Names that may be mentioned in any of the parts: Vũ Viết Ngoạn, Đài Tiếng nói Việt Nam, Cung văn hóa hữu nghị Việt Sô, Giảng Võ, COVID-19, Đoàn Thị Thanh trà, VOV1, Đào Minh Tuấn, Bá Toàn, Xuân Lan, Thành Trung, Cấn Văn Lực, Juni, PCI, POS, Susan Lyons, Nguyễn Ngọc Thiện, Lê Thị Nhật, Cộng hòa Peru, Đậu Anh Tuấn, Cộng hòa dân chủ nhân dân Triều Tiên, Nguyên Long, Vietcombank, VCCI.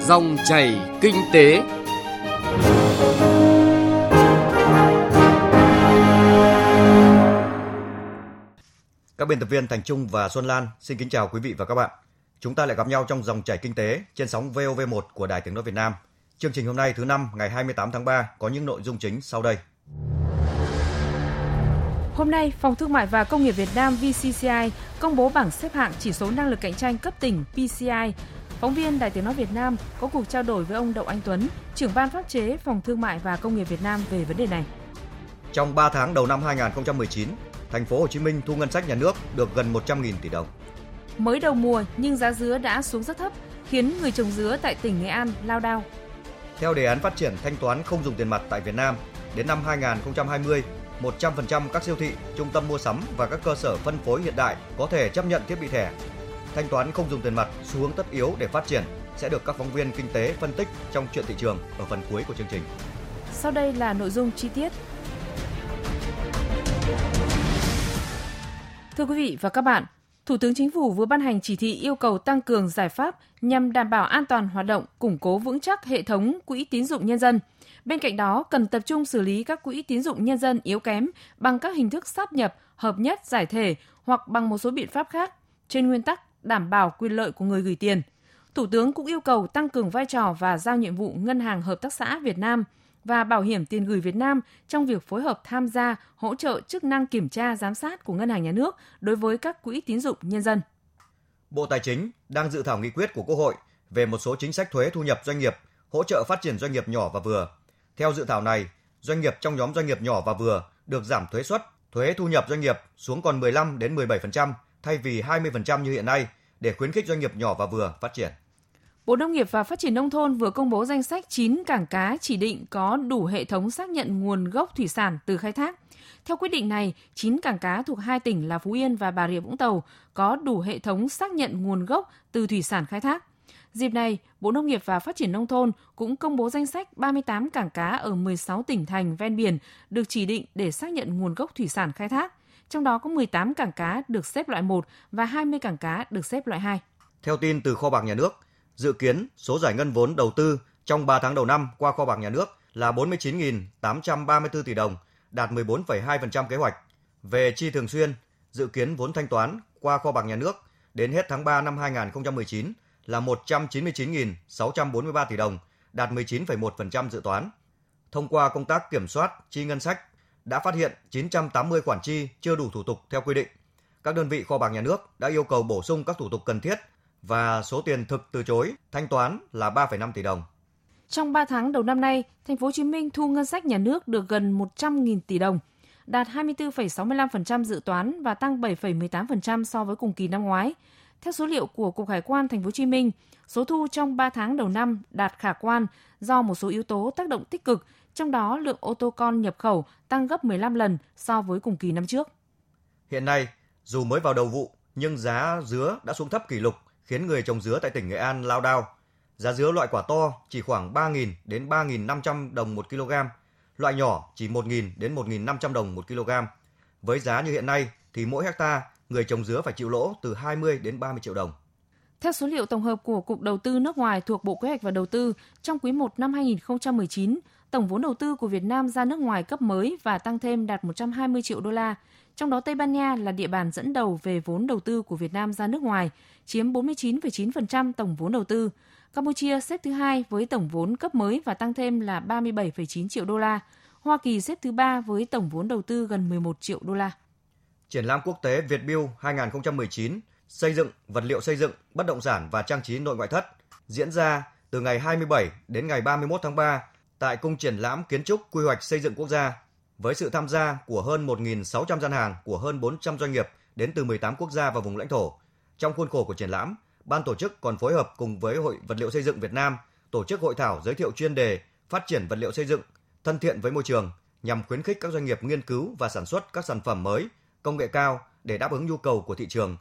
Dòng chảy kinh tế. Các biên tập viên Thành Trung và Xuân Lan xin kính chào quý vị và các bạn. Chúng ta lại gặp nhau trong dòng chảy kinh tế trên sóng VOV1 của Đài Tiếng nói Việt Nam. Chương trình hôm nay thứ năm ngày 28 tháng 3 có những nội dung chính sau đây. Hôm nay, Phòng Thương mại và Công nghiệp Việt Nam VCCI công bố bảng xếp hạng chỉ số năng lực cạnh tranh cấp tỉnh PCI. Phóng viên Đài Tiếng nói Việt Nam có cuộc trao đổi với ông Đậu Anh Tuấn, trưởng ban pháp chế Phòng Thương mại và Công nghiệp Việt Nam về vấn đề này. Trong 3 tháng đầu năm 2019, Thành phố Hồ Chí Minh thu ngân sách nhà nước được gần 100.000 tỷ đồng. Mới đầu mùa nhưng giá dứa đã xuống rất thấp, khiến người trồng dứa tại tỉnh Nghệ An lao đao. Theo đề án phát triển thanh toán không dùng tiền mặt tại Việt Nam, đến năm 2020, 100% các siêu thị, trung tâm mua sắm và các cơ sở phân phối hiện đại có thể chấp nhận thiết bị thẻ. Thanh toán không dùng tiền mặt xu hướng tất yếu để phát triển sẽ được các phóng viên kinh tế phân tích trong chuyện thị trường ở phần cuối của chương trình. Sau đây là nội dung chi tiết. Thưa quý vị và các bạn, Thủ tướng Chính phủ vừa ban hành chỉ thị yêu cầu tăng cường giải pháp nhằm đảm bảo an toàn hoạt động, củng cố vững chắc hệ thống quỹ tín dụng nhân dân. Bên cạnh đó, cần tập trung xử lý các quỹ tín dụng nhân dân yếu kém bằng các hình thức sáp nhập, hợp nhất, giải thể hoặc bằng một số biện pháp khác, trên nguyên tắc đảm bảo quyền lợi của người gửi tiền. Thủ tướng cũng yêu cầu tăng cường vai trò và giao nhiệm vụ Ngân hàng Hợp tác xã Việt Nam và Bảo hiểm tiền gửi Việt Nam trong việc phối hợp tham gia hỗ trợ chức năng kiểm tra giám sát của Ngân hàng Nhà nước đối với các quỹ tín dụng nhân dân. Bộ Tài chính đang dự thảo nghị quyết của Quốc hội về một số chính sách thuế thu nhập doanh nghiệp, hỗ trợ phát triển doanh nghiệp nhỏ và vừa. Theo dự thảo này, doanh nghiệp trong nhóm doanh nghiệp nhỏ và vừa được giảm thuế suất, thuế thu nhập doanh nghiệp xuống còn 15 đến 17% thay vì 20% như hiện nay để khuyến khích doanh nghiệp nhỏ và vừa phát triển. Bộ Nông nghiệp và Phát triển Nông thôn vừa công bố danh sách 9 cảng cá chỉ định có đủ hệ thống xác nhận nguồn gốc thủy sản từ khai thác. Theo quyết định này, 9 cảng cá thuộc hai tỉnh là Phú Yên và Bà Rịa Vũng Tàu có đủ hệ thống xác nhận nguồn gốc từ thủy sản khai thác. Dịp này, Bộ Nông nghiệp và Phát triển Nông thôn cũng công bố danh sách 38 cảng cá ở 16 tỉnh thành ven biển được chỉ định để xác nhận nguồn gốc thủy sản khai thác. Trong đó có 18 cảng cá được xếp loại 1 và 20 cảng cá được xếp loại 2. Theo tin từ Kho bạc Nhà nước, dự kiến số giải ngân vốn đầu tư trong 3 tháng đầu năm qua Kho bạc Nhà nước là 49.834 tỷ đồng, đạt 14,2% kế hoạch. Về chi thường xuyên, dự kiến vốn thanh toán qua Kho bạc Nhà nước đến hết tháng 3 năm 2019 là 199.643 tỷ đồng, đạt 19,1% dự toán. Thông qua công tác kiểm soát chi ngân sách, đã phát hiện 980 khoản chi chưa đủ thủ tục theo quy định. Các đơn vị Kho bạc Nhà nước đã yêu cầu bổ sung các thủ tục cần thiết và số tiền thực từ chối thanh toán là 3,5 tỷ đồng. Trong 3 tháng đầu năm nay, Thành phố Hồ Chí Minh thu ngân sách nhà nước được gần 100.000 tỷ đồng, đạt 24,65% dự toán và tăng 7,18% so với cùng kỳ năm ngoái. Theo số liệu của Cục Hải quan Thành phố Hồ Chí Minh, số thu trong 3 tháng đầu năm đạt khả quan do một số yếu tố tác động tích cực, trong đó lượng ô tô con nhập khẩu tăng gấp 15 lần so với cùng kỳ năm trước. Hiện nay, dù mới vào đầu vụ nhưng giá dứa đã xuống thấp kỷ lục, khiến người trồng dứa tại tỉnh Nghệ An lao đao. Giá dứa loại quả to chỉ khoảng 3.000 đến 3.500 đồng 1 kg, loại nhỏ chỉ 1.000 đến 1.500 đồng 1 kg. Với giá như hiện nay thì mỗi hectare người trồng dứa phải chịu lỗ từ 20 đến 30 triệu đồng. Theo số liệu tổng hợp của Cục Đầu tư nước ngoài thuộc Bộ Kế hoạch và Đầu tư, trong quý 1 năm 2019, tổng vốn đầu tư của Việt Nam ra nước ngoài cấp mới và tăng thêm đạt 120 triệu đô la. Trong đó Tây Ban Nha là địa bàn dẫn đầu về vốn đầu tư của Việt Nam ra nước ngoài, chiếm 49,9% tổng vốn đầu tư. Campuchia xếp thứ 2 với tổng vốn cấp mới và tăng thêm là 37,9 triệu đô la. Hoa Kỳ xếp thứ 3 với tổng vốn đầu tư gần 11 triệu đô la. Triển lãm quốc tế Việt Build 2019 xây dựng, vật liệu xây dựng, bất động sản và trang trí nội ngoại thất diễn ra từ ngày 27 đến ngày 31 tháng 3 tại Cung triển lãm Kiến trúc Quy hoạch Xây dựng Quốc gia, với sự tham gia của hơn 1.600 gian hàng của hơn 400 doanh nghiệp đến từ 18 quốc gia và vùng lãnh thổ. Trong khuôn khổ của triển lãm, ban tổ chức còn phối hợp cùng với Hội Vật liệu Xây dựng Việt Nam tổ chức hội thảo giới thiệu chuyên đề phát triển vật liệu xây dựng thân thiện với môi trường nhằm khuyến khích các doanh nghiệp nghiên cứu và sản xuất các sản phẩm mới, công nghệ cao để đáp ứng nhu cầu của thị trường.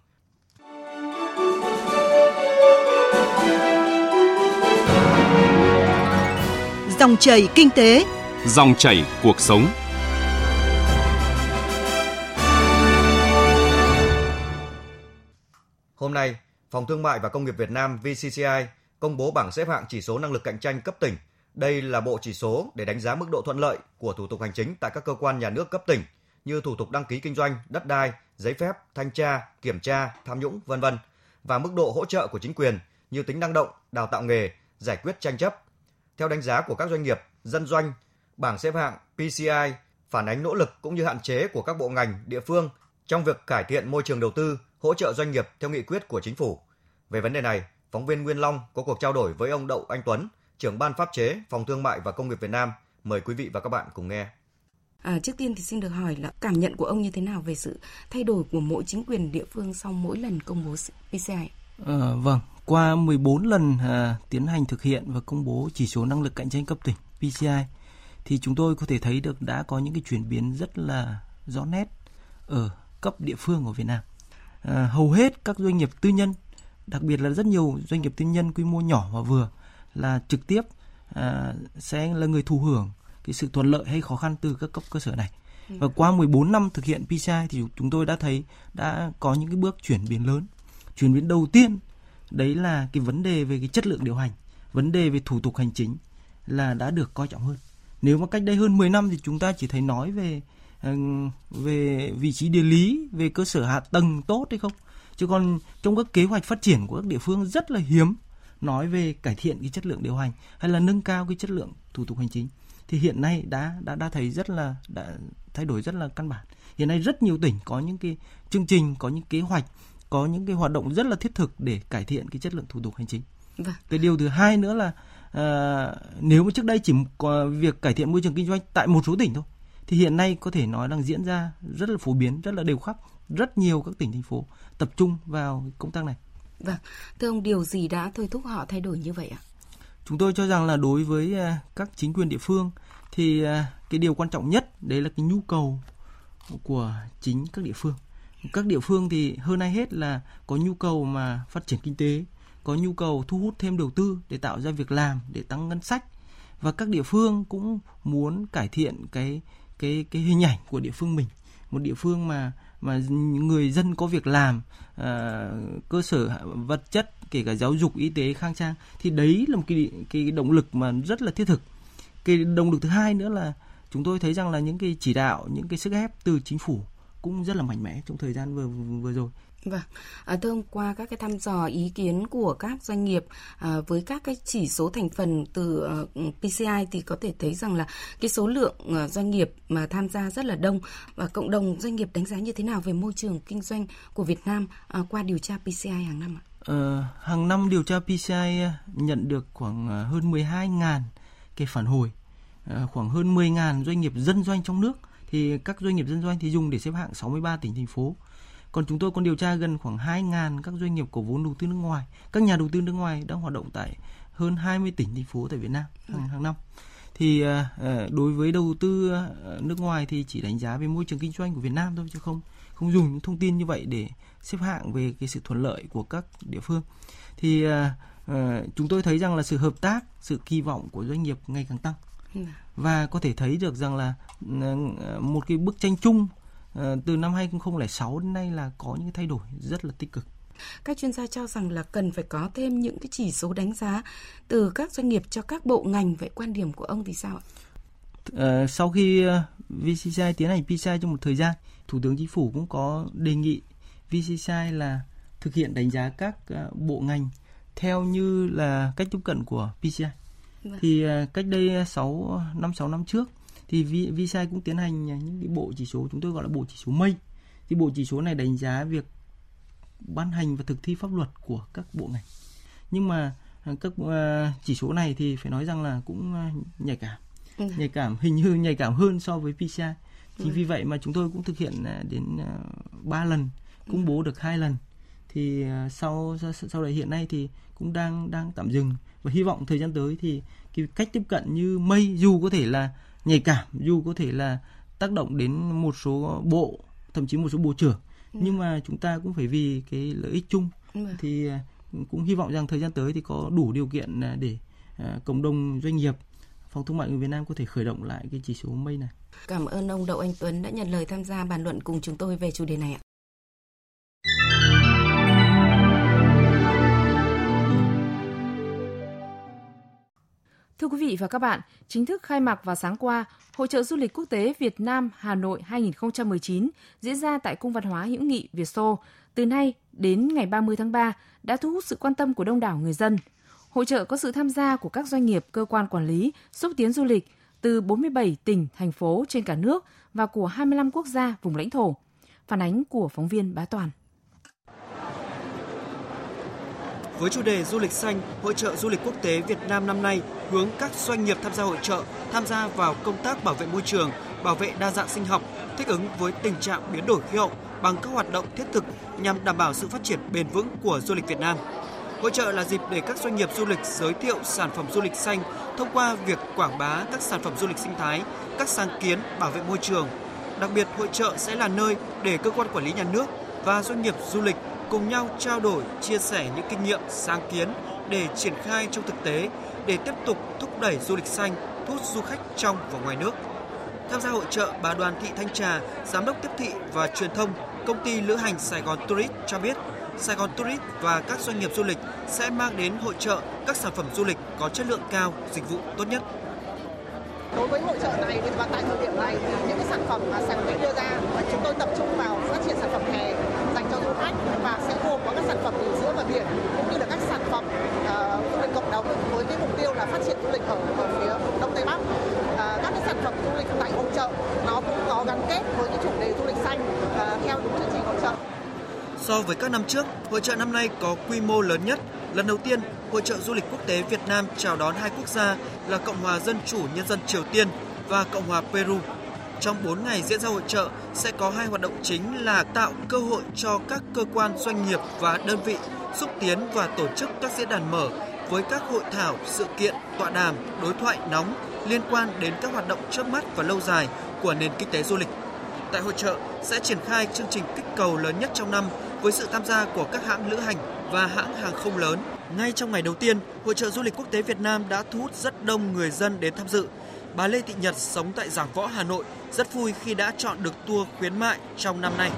Dòng chảy kinh tế, dòng chảy cuộc sống. Hôm nay, Phòng Thương mại và Công nghiệp Việt Nam VCCI công bố bảng xếp hạng chỉ số năng lực cạnh tranh cấp tỉnh. Đây là bộ chỉ số để đánh giá mức độ thuận lợi của thủ tục hành chính tại các cơ quan nhà nước cấp tỉnh như thủ tục đăng ký kinh doanh, đất đai, giấy phép, thanh tra, kiểm tra, tham nhũng, v.v. và mức độ hỗ trợ của chính quyền như tính năng động, đào tạo nghề, giải quyết tranh chấp. Theo đánh giá của các doanh nghiệp, dân doanh, bảng xếp hạng PCI phản ánh nỗ lực cũng như hạn chế của các bộ ngành, địa phương trong việc cải thiện môi trường đầu tư, hỗ trợ doanh nghiệp theo nghị quyết của chính phủ. Về vấn đề này, phóng viên Nguyên Long có cuộc trao đổi với ông Đậu Anh Tuấn, trưởng ban pháp chế Phòng Thương mại và Công nghiệp Việt Nam. Mời quý vị và các bạn cùng nghe. Trước tiên thì xin được hỏi là cảm nhận của ông như thế nào về sự thay đổi của mỗi chính quyền địa phương sau mỗi lần công bố PCI? Vâng, qua 14 lần tiến hành thực hiện và công bố chỉ số năng lực cạnh tranh cấp tỉnh PCI thì chúng tôi có thể thấy được đã có những cái chuyển biến rất là rõ nét ở cấp địa phương của Việt Nam. Hầu hết các doanh nghiệp tư nhân, đặc biệt là rất nhiều doanh nghiệp tư nhân quy mô nhỏ và vừa là trực tiếp sẽ là người thụ hưởng cái sự thuận lợi hay khó khăn từ các cấp cơ sở này. Và qua 14 năm thực hiện PCI thì chúng tôi đã thấy đã có những cái bước chuyển biến lớn. Chuyển biến đầu tiên đấy là cái vấn đề về cái chất lượng điều hành, vấn đề về thủ tục hành chính là đã được coi trọng hơn. Nếu mà cách đây hơn 10 năm thì chúng ta chỉ thấy nói về vị trí địa lý, về cơ sở hạ tầng tốt hay không. Chứ còn trong các kế hoạch phát triển của các địa phương rất là hiếm nói về cải thiện cái chất lượng điều hành hay là nâng cao cái chất lượng thủ tục hành chính. Thì hiện nay đã thấy rất là đã thay đổi rất là căn bản. Hiện nay rất nhiều tỉnh có những cái chương trình, có những kế hoạch, có những cái hoạt động rất là thiết thực để cải thiện cái chất lượng thủ tục hành chính. Vâng. Cái điều thứ hai nữa là nếu mà trước đây chỉ có việc cải thiện môi trường kinh doanh tại một số tỉnh thôi, thì hiện nay có thể nói đang diễn ra rất là phổ biến, rất là đều khắp, rất nhiều các tỉnh thành phố tập trung vào công tác này. Vâng, thưa ông, điều gì đã thôi thúc họ thay đổi như vậy ạ? Chúng tôi cho rằng là đối với các chính quyền địa phương thì cái điều quan trọng nhất đấy là cái nhu cầu của chính các địa phương. Các địa phương thì hơn ai hết là có nhu cầu mà phát triển kinh tế, có nhu cầu thu hút thêm đầu tư để tạo ra việc làm, để tăng ngân sách. Và các địa phương cũng muốn cải thiện cái hình ảnh của địa phương mình. Một địa phương mà người dân có việc làm, cơ sở vật chất, kể cả giáo dục, y tế, khang trang. Thì đấy là một cái động lực mà rất là thiết thực. Cái động lực thứ hai nữa là chúng tôi thấy rằng là những cái chỉ đạo, những cái sức ép từ chính phủ cũng rất là mạnh mẽ trong thời gian vừa rồi. Vâng, thưa ông, qua các cái thăm dò ý kiến của các doanh nghiệp với các cái chỉ số thành phần từ PCI thì có thể thấy rằng là cái số lượng doanh nghiệp mà tham gia rất là đông. Và cộng đồng doanh nghiệp đánh giá như thế nào về môi trường kinh doanh của Việt Nam qua điều tra PCI hàng năm ạ? Hàng năm điều tra PCI nhận được khoảng hơn 12.000 cái phản hồi, khoảng hơn 10.000 doanh nghiệp dân doanh trong nước. Thì các doanh nghiệp dân doanh thì dùng để xếp hạng 63 tỉnh thành phố. Còn chúng tôi còn điều tra gần khoảng 2.000 các doanh nghiệp có vốn đầu tư nước ngoài. Các nhà đầu tư nước ngoài đang hoạt động tại hơn 20 tỉnh thành phố tại Việt Nam hàng năm. Thì đối với đầu tư nước ngoài thì chỉ đánh giá về môi trường kinh doanh của Việt Nam thôi, chứ không dùng những thông tin như vậy để xếp hạng về cái sự thuận lợi của các địa phương. Thì chúng tôi thấy rằng là sự hợp tác, sự kỳ vọng của doanh nghiệp ngày càng tăng. Và có thể thấy được rằng là một cái bức tranh chung từ năm 2006 đến nay là có những thay đổi rất là tích cực. Các chuyên gia cho rằng là cần phải có thêm những cái chỉ số đánh giá từ các doanh nghiệp cho các bộ ngành. Vậy quan điểm của ông thì sao ạ? Sau khi VCCI tiến hành PCI trong một thời gian, Thủ tướng Chính phủ cũng có đề nghị VCCI là thực hiện đánh giá các bộ ngành theo như là cách tiếp cận của PCI. Vâng. Thì cách đây 6 năm trước thì VCCI cũng tiến hành những cái bộ chỉ số chúng tôi gọi là bộ chỉ số mây. Thì bộ chỉ số này đánh giá việc ban hành và thực thi pháp luật của các bộ ngành. Nhưng mà các chỉ số này thì phải nói rằng là cũng nhạy cảm hơn so với PCI. Thì vì vậy mà chúng tôi cũng thực hiện đến 3 lần, công bố được 2 lần. Thì sau đấy hiện nay thì cũng đang tạm dừng, và hy vọng thời gian tới thì cái cách tiếp cận như mây, dù có thể là nhạy cảm, dù có thể là tác động đến một số bộ, thậm chí một số bộ trưởng, nhưng mà chúng ta cũng phải vì cái lợi ích chung. Thì cũng hy vọng rằng thời gian tới thì có đủ điều kiện để cộng đồng doanh nghiệp, Phòng Thương mại của Việt Nam có thể khởi động lại cái chỉ số mây này. Cảm ơn ông Đậu Anh Tuấn đã nhận lời tham gia bàn luận cùng chúng tôi về chủ đề này ạ. Thưa quý vị và các bạn, chính thức khai mạc vào sáng qua, Hội chợ du lịch quốc tế Việt Nam Hà Nội 2019 diễn ra tại Cung văn hóa hữu nghị Việt Sô. Từ nay đến ngày 30 tháng 3 đã thu hút sự quan tâm của đông đảo người dân. Hội chợ có sự tham gia của các doanh nghiệp, cơ quan quản lý, xúc tiến du lịch từ 47 tỉnh, thành phố trên cả nước và của 25 quốc gia vùng lãnh thổ. Phản ánh của phóng viên Bá Toàn. Với chủ đề du lịch xanh, Hội chợ du lịch quốc tế Việt Nam năm nay hướng các doanh nghiệp tham gia hội chợ tham gia vào công tác bảo vệ môi trường, bảo vệ đa dạng sinh học, thích ứng với tình trạng biến đổi khí hậu bằng các hoạt động thiết thực nhằm đảm bảo sự phát triển bền vững của du lịch Việt Nam. Hội chợ là dịp để các doanh nghiệp du lịch giới thiệu sản phẩm du lịch xanh thông qua việc quảng bá các sản phẩm du lịch sinh thái, các sáng kiến bảo vệ môi trường. Đặc biệt, hội chợ sẽ là nơi để cơ quan quản lý nhà nước và doanh nghiệp du lịch cùng nhau trao đổi, chia sẻ những kinh nghiệm, sáng kiến để triển khai trong thực tế, để tiếp tục thúc đẩy du lịch xanh, thu hút du khách trong và ngoài nước. Tham gia hội chợ, bà Đoàn Thị Thanh Trà, Giám đốc Tiếp thị và Truyền thông, Công ty Lữ hành Sài Gòn Tourist cho biết, Sài Gòn Tourist và các doanh nghiệp du lịch sẽ mang đến hội chợ các sản phẩm du lịch có chất lượng cao, dịch vụ tốt nhất. Đối với hội chợ này và tại thời điểm này, những cái sản phẩm mà Sài Gòn Tourist đưa ra, chúng tôi tập trung vào phát triển sản phẩm hè dành cho du khách và sẽ gồm có các sản phẩm từ sữa và biển cũng như là các sản phẩm du lịch cộng đồng với cái mục tiêu là phát triển du lịch ở phía Đông Tây Bắc. Các cái sản phẩm du lịch tại hội chợ nó cũng có gắn kết với cái chủ đề du lịch xanh theo đúng chương trình hội chợ. So với các năm trước, hội chợ năm nay có quy mô lớn nhất. Lần đầu tiên, Hội chợ du lịch quốc tế Việt Nam chào đón hai quốc gia là Cộng hòa dân chủ nhân dân Triều Tiên và Cộng hòa Peru. Trong 4 ngày diễn ra hội chợ sẽ có hai hoạt động chính là tạo cơ hội cho các cơ quan, doanh nghiệp và đơn vị xúc tiến và tổ chức các diễn đàn mở với các hội thảo, sự kiện, tọa đàm, đối thoại nóng liên quan đến các hoạt động trước mắt và lâu dài của nền kinh tế du lịch. Tại hội chợ sẽ triển khai chương trình kích cầu lớn nhất trong năm với sự tham gia của các hãng lữ hành và hãng hàng không lớn. Ngay trong ngày đầu tiên, Hội chợ du lịch quốc tế Việt Nam đã thu hút rất đông người dân đến tham dự. Bà Lê Thị Nhật sống tại Giảng Võ, Hà Nội rất vui khi đã chọn được tour khuyến mại trong năm nay.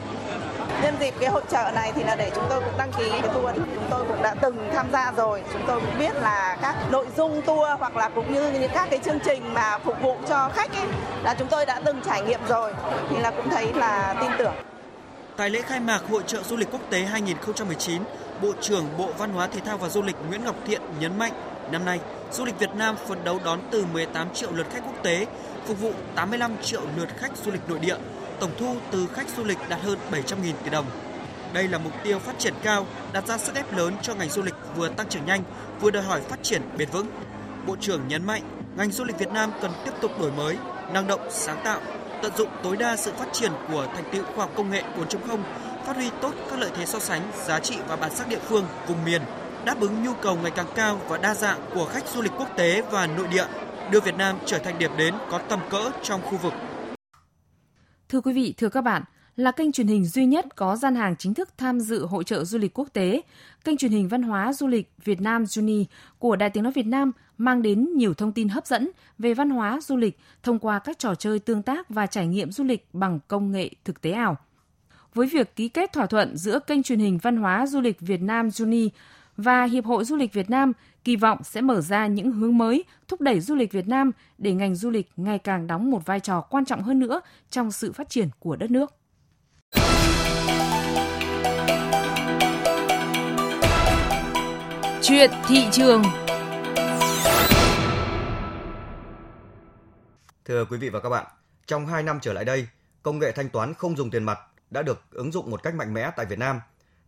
Nhân dịp cái hội chợ này thì là để chúng tôi cũng đăng ký cái tour, chúng tôi cũng đã từng tham gia rồi, chúng tôi cũng biết là các nội dung tour hoặc là cũng như những các cái chương trình mà phục vụ cho khách ấy, là chúng tôi đã từng trải nghiệm rồi thì là cũng thấy là tin tưởng. Tại lễ khai mạc Hội chợ du lịch quốc tế 2019, Bộ trưởng Bộ Văn hóa Thể thao và Du lịch Nguyễn Ngọc Thiện nhấn mạnh, năm nay, du lịch Việt Nam phấn đấu đón từ 18 triệu lượt khách quốc tế, phục vụ 85 triệu lượt khách du lịch nội địa, tổng thu từ khách du lịch đạt hơn 700.000 tỷ đồng. Đây là mục tiêu phát triển cao, đặt ra sức ép lớn cho ngành du lịch vừa tăng trưởng nhanh, vừa đòi hỏi phát triển bền vững. Bộ trưởng nhấn mạnh, ngành du lịch Việt Nam cần tiếp tục đổi mới, năng động, sáng tạo, tận dụng tối đa sự phát triển của thành tựu khoa học công nghệ 4.0, phát huy tốt các lợi thế so sánh, giá trị và bản sắc địa phương, vùng miền, đáp ứng nhu cầu ngày càng cao và đa dạng của khách du lịch quốc tế và nội địa, đưa Việt Nam trở thành điểm đến có tầm cỡ trong khu vực. Thưa quý vị, thưa các bạn, là kênh truyền hình duy nhất có gian hàng chính thức tham dự Hội chợ du lịch quốc tế, kênh truyền hình văn hóa du lịch Việt Nam Juni của Đài Tiếng nói Việt Nam mang đến nhiều thông tin hấp dẫn về văn hóa du lịch thông qua các trò chơi tương tác và trải nghiệm du lịch bằng công nghệ thực tế ảo. Với việc ký kết thỏa thuận giữa kênh truyền hình văn hóa du lịch Việt Nam Juni và Hiệp hội Du lịch Việt Nam, kỳ vọng sẽ mở ra những hướng mới thúc đẩy du lịch Việt Nam để ngành du lịch ngày càng đóng một vai trò quan trọng hơn nữa trong sự phát triển của đất nước. Chuyện thị trường. Thưa quý vị và các bạn, trong 2 năm trở lại đây, công nghệ thanh toán không dùng tiền mặt đã được ứng dụng một cách mạnh mẽ tại Việt Nam.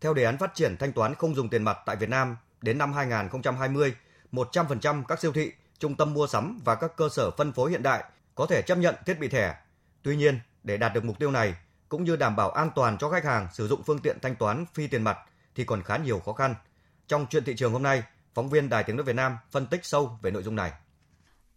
Theo đề án phát triển thanh toán không dùng tiền mặt tại Việt Nam, đến năm 2020, 100% các siêu thị, trung tâm mua sắm và các cơ sở phân phối hiện đại có thể chấp nhận thiết bị thẻ. Tuy nhiên, để đạt được mục tiêu này, cũng như đảm bảo an toàn cho khách hàng sử dụng phương tiện thanh toán phi tiền mặt thì còn khá nhiều khó khăn. Trong chuyện thị trường hôm nay, phóng viên Đài Tiếng nói Việt Nam phân tích sâu về nội dung này.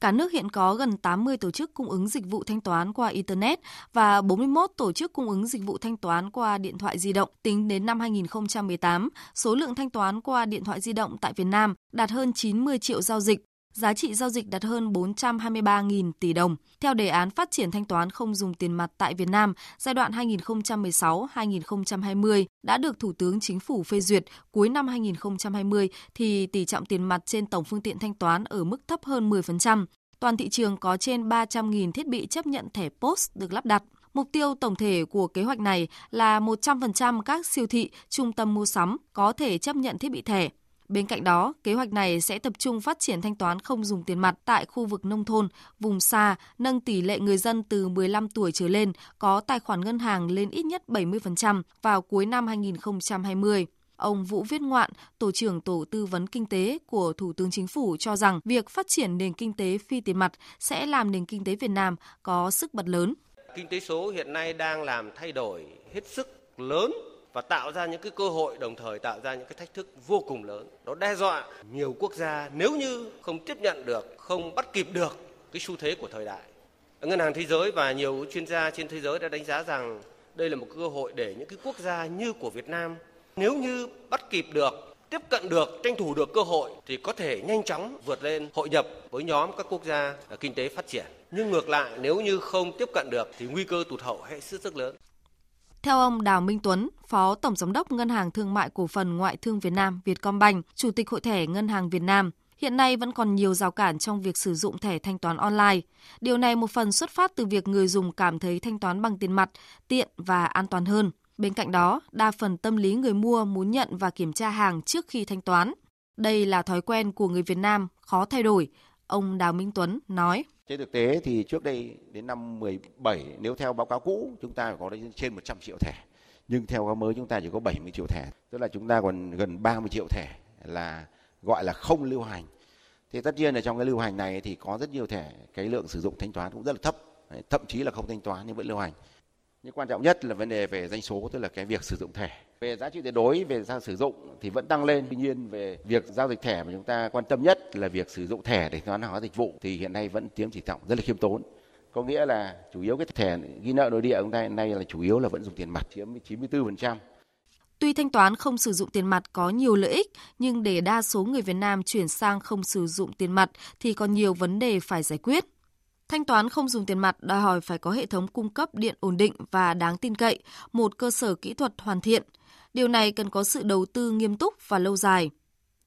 Cả nước hiện có gần 80 tổ chức cung ứng dịch vụ thanh toán qua Internet và 41 tổ chức cung ứng dịch vụ thanh toán qua điện thoại di động. Tính đến năm 2018, số lượng thanh toán qua điện thoại di động tại Việt Nam đạt hơn 90 triệu giao dịch. giá trị giao dịch đạt hơn 423.000 tỷ đồng. Theo đề án phát triển thanh toán không dùng tiền mặt tại Việt Nam giai đoạn 2016-2020 đã được Thủ tướng Chính phủ phê duyệt, cuối năm 2020 thì tỷ trọng tiền mặt trên tổng phương tiện thanh toán ở mức thấp hơn 10%. Toàn thị trường có trên 300.000 thiết bị chấp nhận thẻ POS được lắp đặt. Mục tiêu tổng thể của kế hoạch này là 100% các siêu thị, trung tâm mua sắm có thể chấp nhận thiết bị thẻ. Bên cạnh đó, kế hoạch này sẽ tập trung phát triển thanh toán không dùng tiền mặt tại khu vực nông thôn, vùng xa, nâng tỷ lệ người dân từ 15 tuổi trở lên có tài khoản ngân hàng lên ít nhất 70% vào cuối năm 2020. Ông Vũ Viết Ngoạn, Tổ trưởng Tổ tư vấn Kinh tế của Thủ tướng Chính phủ cho rằng việc phát triển nền kinh tế phi tiền mặt sẽ làm nền kinh tế Việt Nam có sức bật lớn. Kinh tế số hiện nay đang làm thay đổi hết sức lớn và tạo ra những cái cơ hội, đồng thời tạo ra những cái thách thức vô cùng lớn. Nó đe dọa nhiều quốc gia nếu như không tiếp nhận được, không bắt kịp được cái xu thế của thời đại. Ngân hàng Thế giới và nhiều chuyên gia trên thế giới đã đánh giá rằng đây là một cơ hội để những cái quốc gia như của Việt Nam, nếu như bắt kịp được, tiếp cận được, tranh thủ được cơ hội thì có thể nhanh chóng vượt lên, hội nhập với nhóm các quốc gia kinh tế phát triển. Nhưng ngược lại, nếu như không tiếp cận được thì nguy cơ tụt hậu hết sức rất lớn. Theo ông Đào Minh Tuấn, Phó Tổng Giám đốc Ngân hàng Thương mại Cổ phần Ngoại thương Việt Nam Vietcombank, Chủ tịch Hội thẻ Ngân hàng Việt Nam, hiện nay vẫn còn nhiều rào cản trong việc sử dụng thẻ thanh toán online. Điều này một phần xuất phát từ việc người dùng cảm thấy thanh toán bằng tiền mặt tiện và an toàn hơn. Bên cạnh đó, đa phần tâm lý người mua muốn nhận và kiểm tra hàng trước khi thanh toán. Đây là thói quen của người Việt Nam khó thay đổi, ông Đào Minh Tuấn nói. Trên thực tế thì trước đây đến năm 17, nếu theo báo cáo cũ chúng ta có trên 100 triệu thẻ. Nhưng theo báo mới chúng ta chỉ có 70 triệu thẻ. Tức là chúng ta còn gần 30 triệu thẻ là gọi là không lưu hành. Thì tất nhiên là trong cái lưu hành này thì có rất nhiều thẻ, cái lượng sử dụng thanh toán cũng rất là thấp. Thậm chí là không thanh toán nhưng vẫn lưu hành. Nhưng quan trọng nhất là vấn đề về doanh số, tức là cái việc sử dụng thẻ. Về giá trị tuyệt đối, về giá sử dụng thì vẫn tăng lên. Tuy nhiên về việc giao dịch thẻ mà chúng ta quan tâm nhất là việc sử dụng thẻ để thanh toán hóa dịch vụ thì hiện nay vẫn chiếm tỷ trọng rất là khiêm tốn. Có nghĩa là chủ yếu cái thẻ ghi nợ nội địa chúng ta hiện nay là chủ yếu là vẫn dùng tiền mặt chiếm 94%. Tuy thanh toán không sử dụng tiền mặt có nhiều lợi ích, nhưng để đa số người Việt Nam chuyển sang không sử dụng tiền mặt thì còn nhiều vấn đề phải giải quyết. Thanh toán không dùng tiền mặt đòi hỏi phải có hệ thống cung cấp điện ổn định và đáng tin cậy, một cơ sở kỹ thuật hoàn thiện. Điều này cần có sự đầu tư nghiêm túc và lâu dài.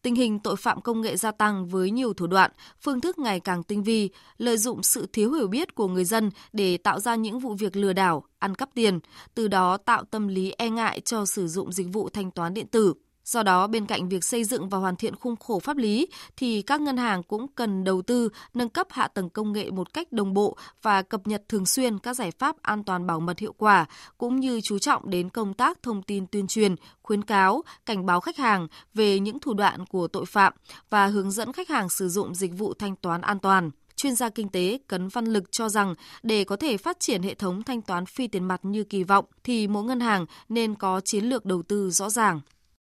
Tình hình tội phạm công nghệ gia tăng với nhiều thủ đoạn, phương thức ngày càng tinh vi, lợi dụng sự thiếu hiểu biết của người dân để tạo ra những vụ việc lừa đảo, ăn cắp tiền, từ đó tạo tâm lý e ngại cho sử dụng dịch vụ thanh toán điện tử. Do đó, bên cạnh việc xây dựng và hoàn thiện khung khổ pháp lý, thì các ngân hàng cũng cần đầu tư, nâng cấp hạ tầng công nghệ một cách đồng bộ và cập nhật thường xuyên các giải pháp an toàn bảo mật hiệu quả, cũng như chú trọng đến công tác thông tin tuyên truyền, khuyến cáo, cảnh báo khách hàng về những thủ đoạn của tội phạm và hướng dẫn khách hàng sử dụng dịch vụ thanh toán an toàn. Chuyên gia kinh tế Cấn Văn Lực cho rằng để có thể phát triển hệ thống thanh toán phi tiền mặt như kỳ vọng, thì mỗi ngân hàng nên có chiến lược đầu tư rõ ràng.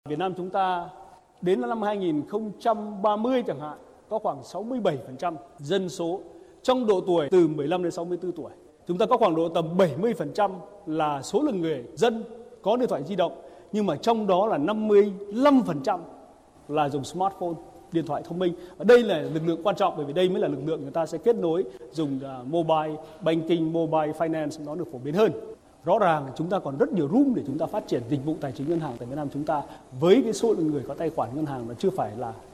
Việt Nam chúng ta đến năm 2030 chẳng hạn, có khoảng 67% dân số trong độ tuổi từ 15 đến 64 tuổi. Chúng ta có khoảng độ tầm 70% là số lượng người dân có điện thoại di động, nhưng mà trong đó là 55% là dùng smartphone, điện thoại thông minh. Và đây là lực lượng quan trọng bởi vì đây mới là lực lượng người ta sẽ kết nối dùng mobile banking, mobile finance nó được phổ biến hơn. Rõ ràng chúng ta còn rất nhiều room để chúng ta phát triển dịch vụ tài chính ngân hàng tại Việt Nam chúng ta với cái số lượng người có tài khoản ngân hàng nó chưa phải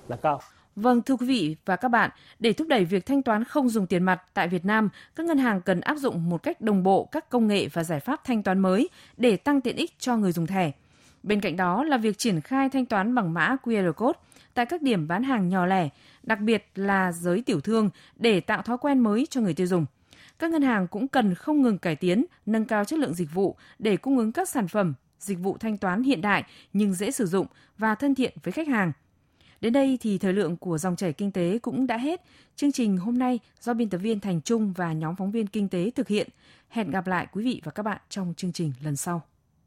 là cao. Vâng, thưa quý vị và các bạn, để thúc đẩy việc thanh toán không dùng tiền mặt tại Việt Nam, các ngân hàng cần áp dụng một cách đồng bộ các công nghệ và giải pháp thanh toán mới để tăng tiện ích cho người dùng thẻ. Bên cạnh đó là việc triển khai thanh toán bằng mã QR code tại các điểm bán hàng nhỏ lẻ, đặc biệt là giới tiểu thương để tạo thói quen mới cho người tiêu dùng. Các ngân hàng cũng cần không ngừng cải tiến, nâng cao chất lượng dịch vụ để cung ứng các sản phẩm, dịch vụ thanh toán hiện đại nhưng dễ sử dụng và thân thiện với khách hàng. Đến đây thì thời lượng của Dòng chảy kinh tế cũng đã hết. Chương trình hôm nay do biên tập viên Thành Trung và nhóm phóng viên kinh tế thực hiện. Hẹn gặp lại quý vị và các bạn trong chương trình lần sau.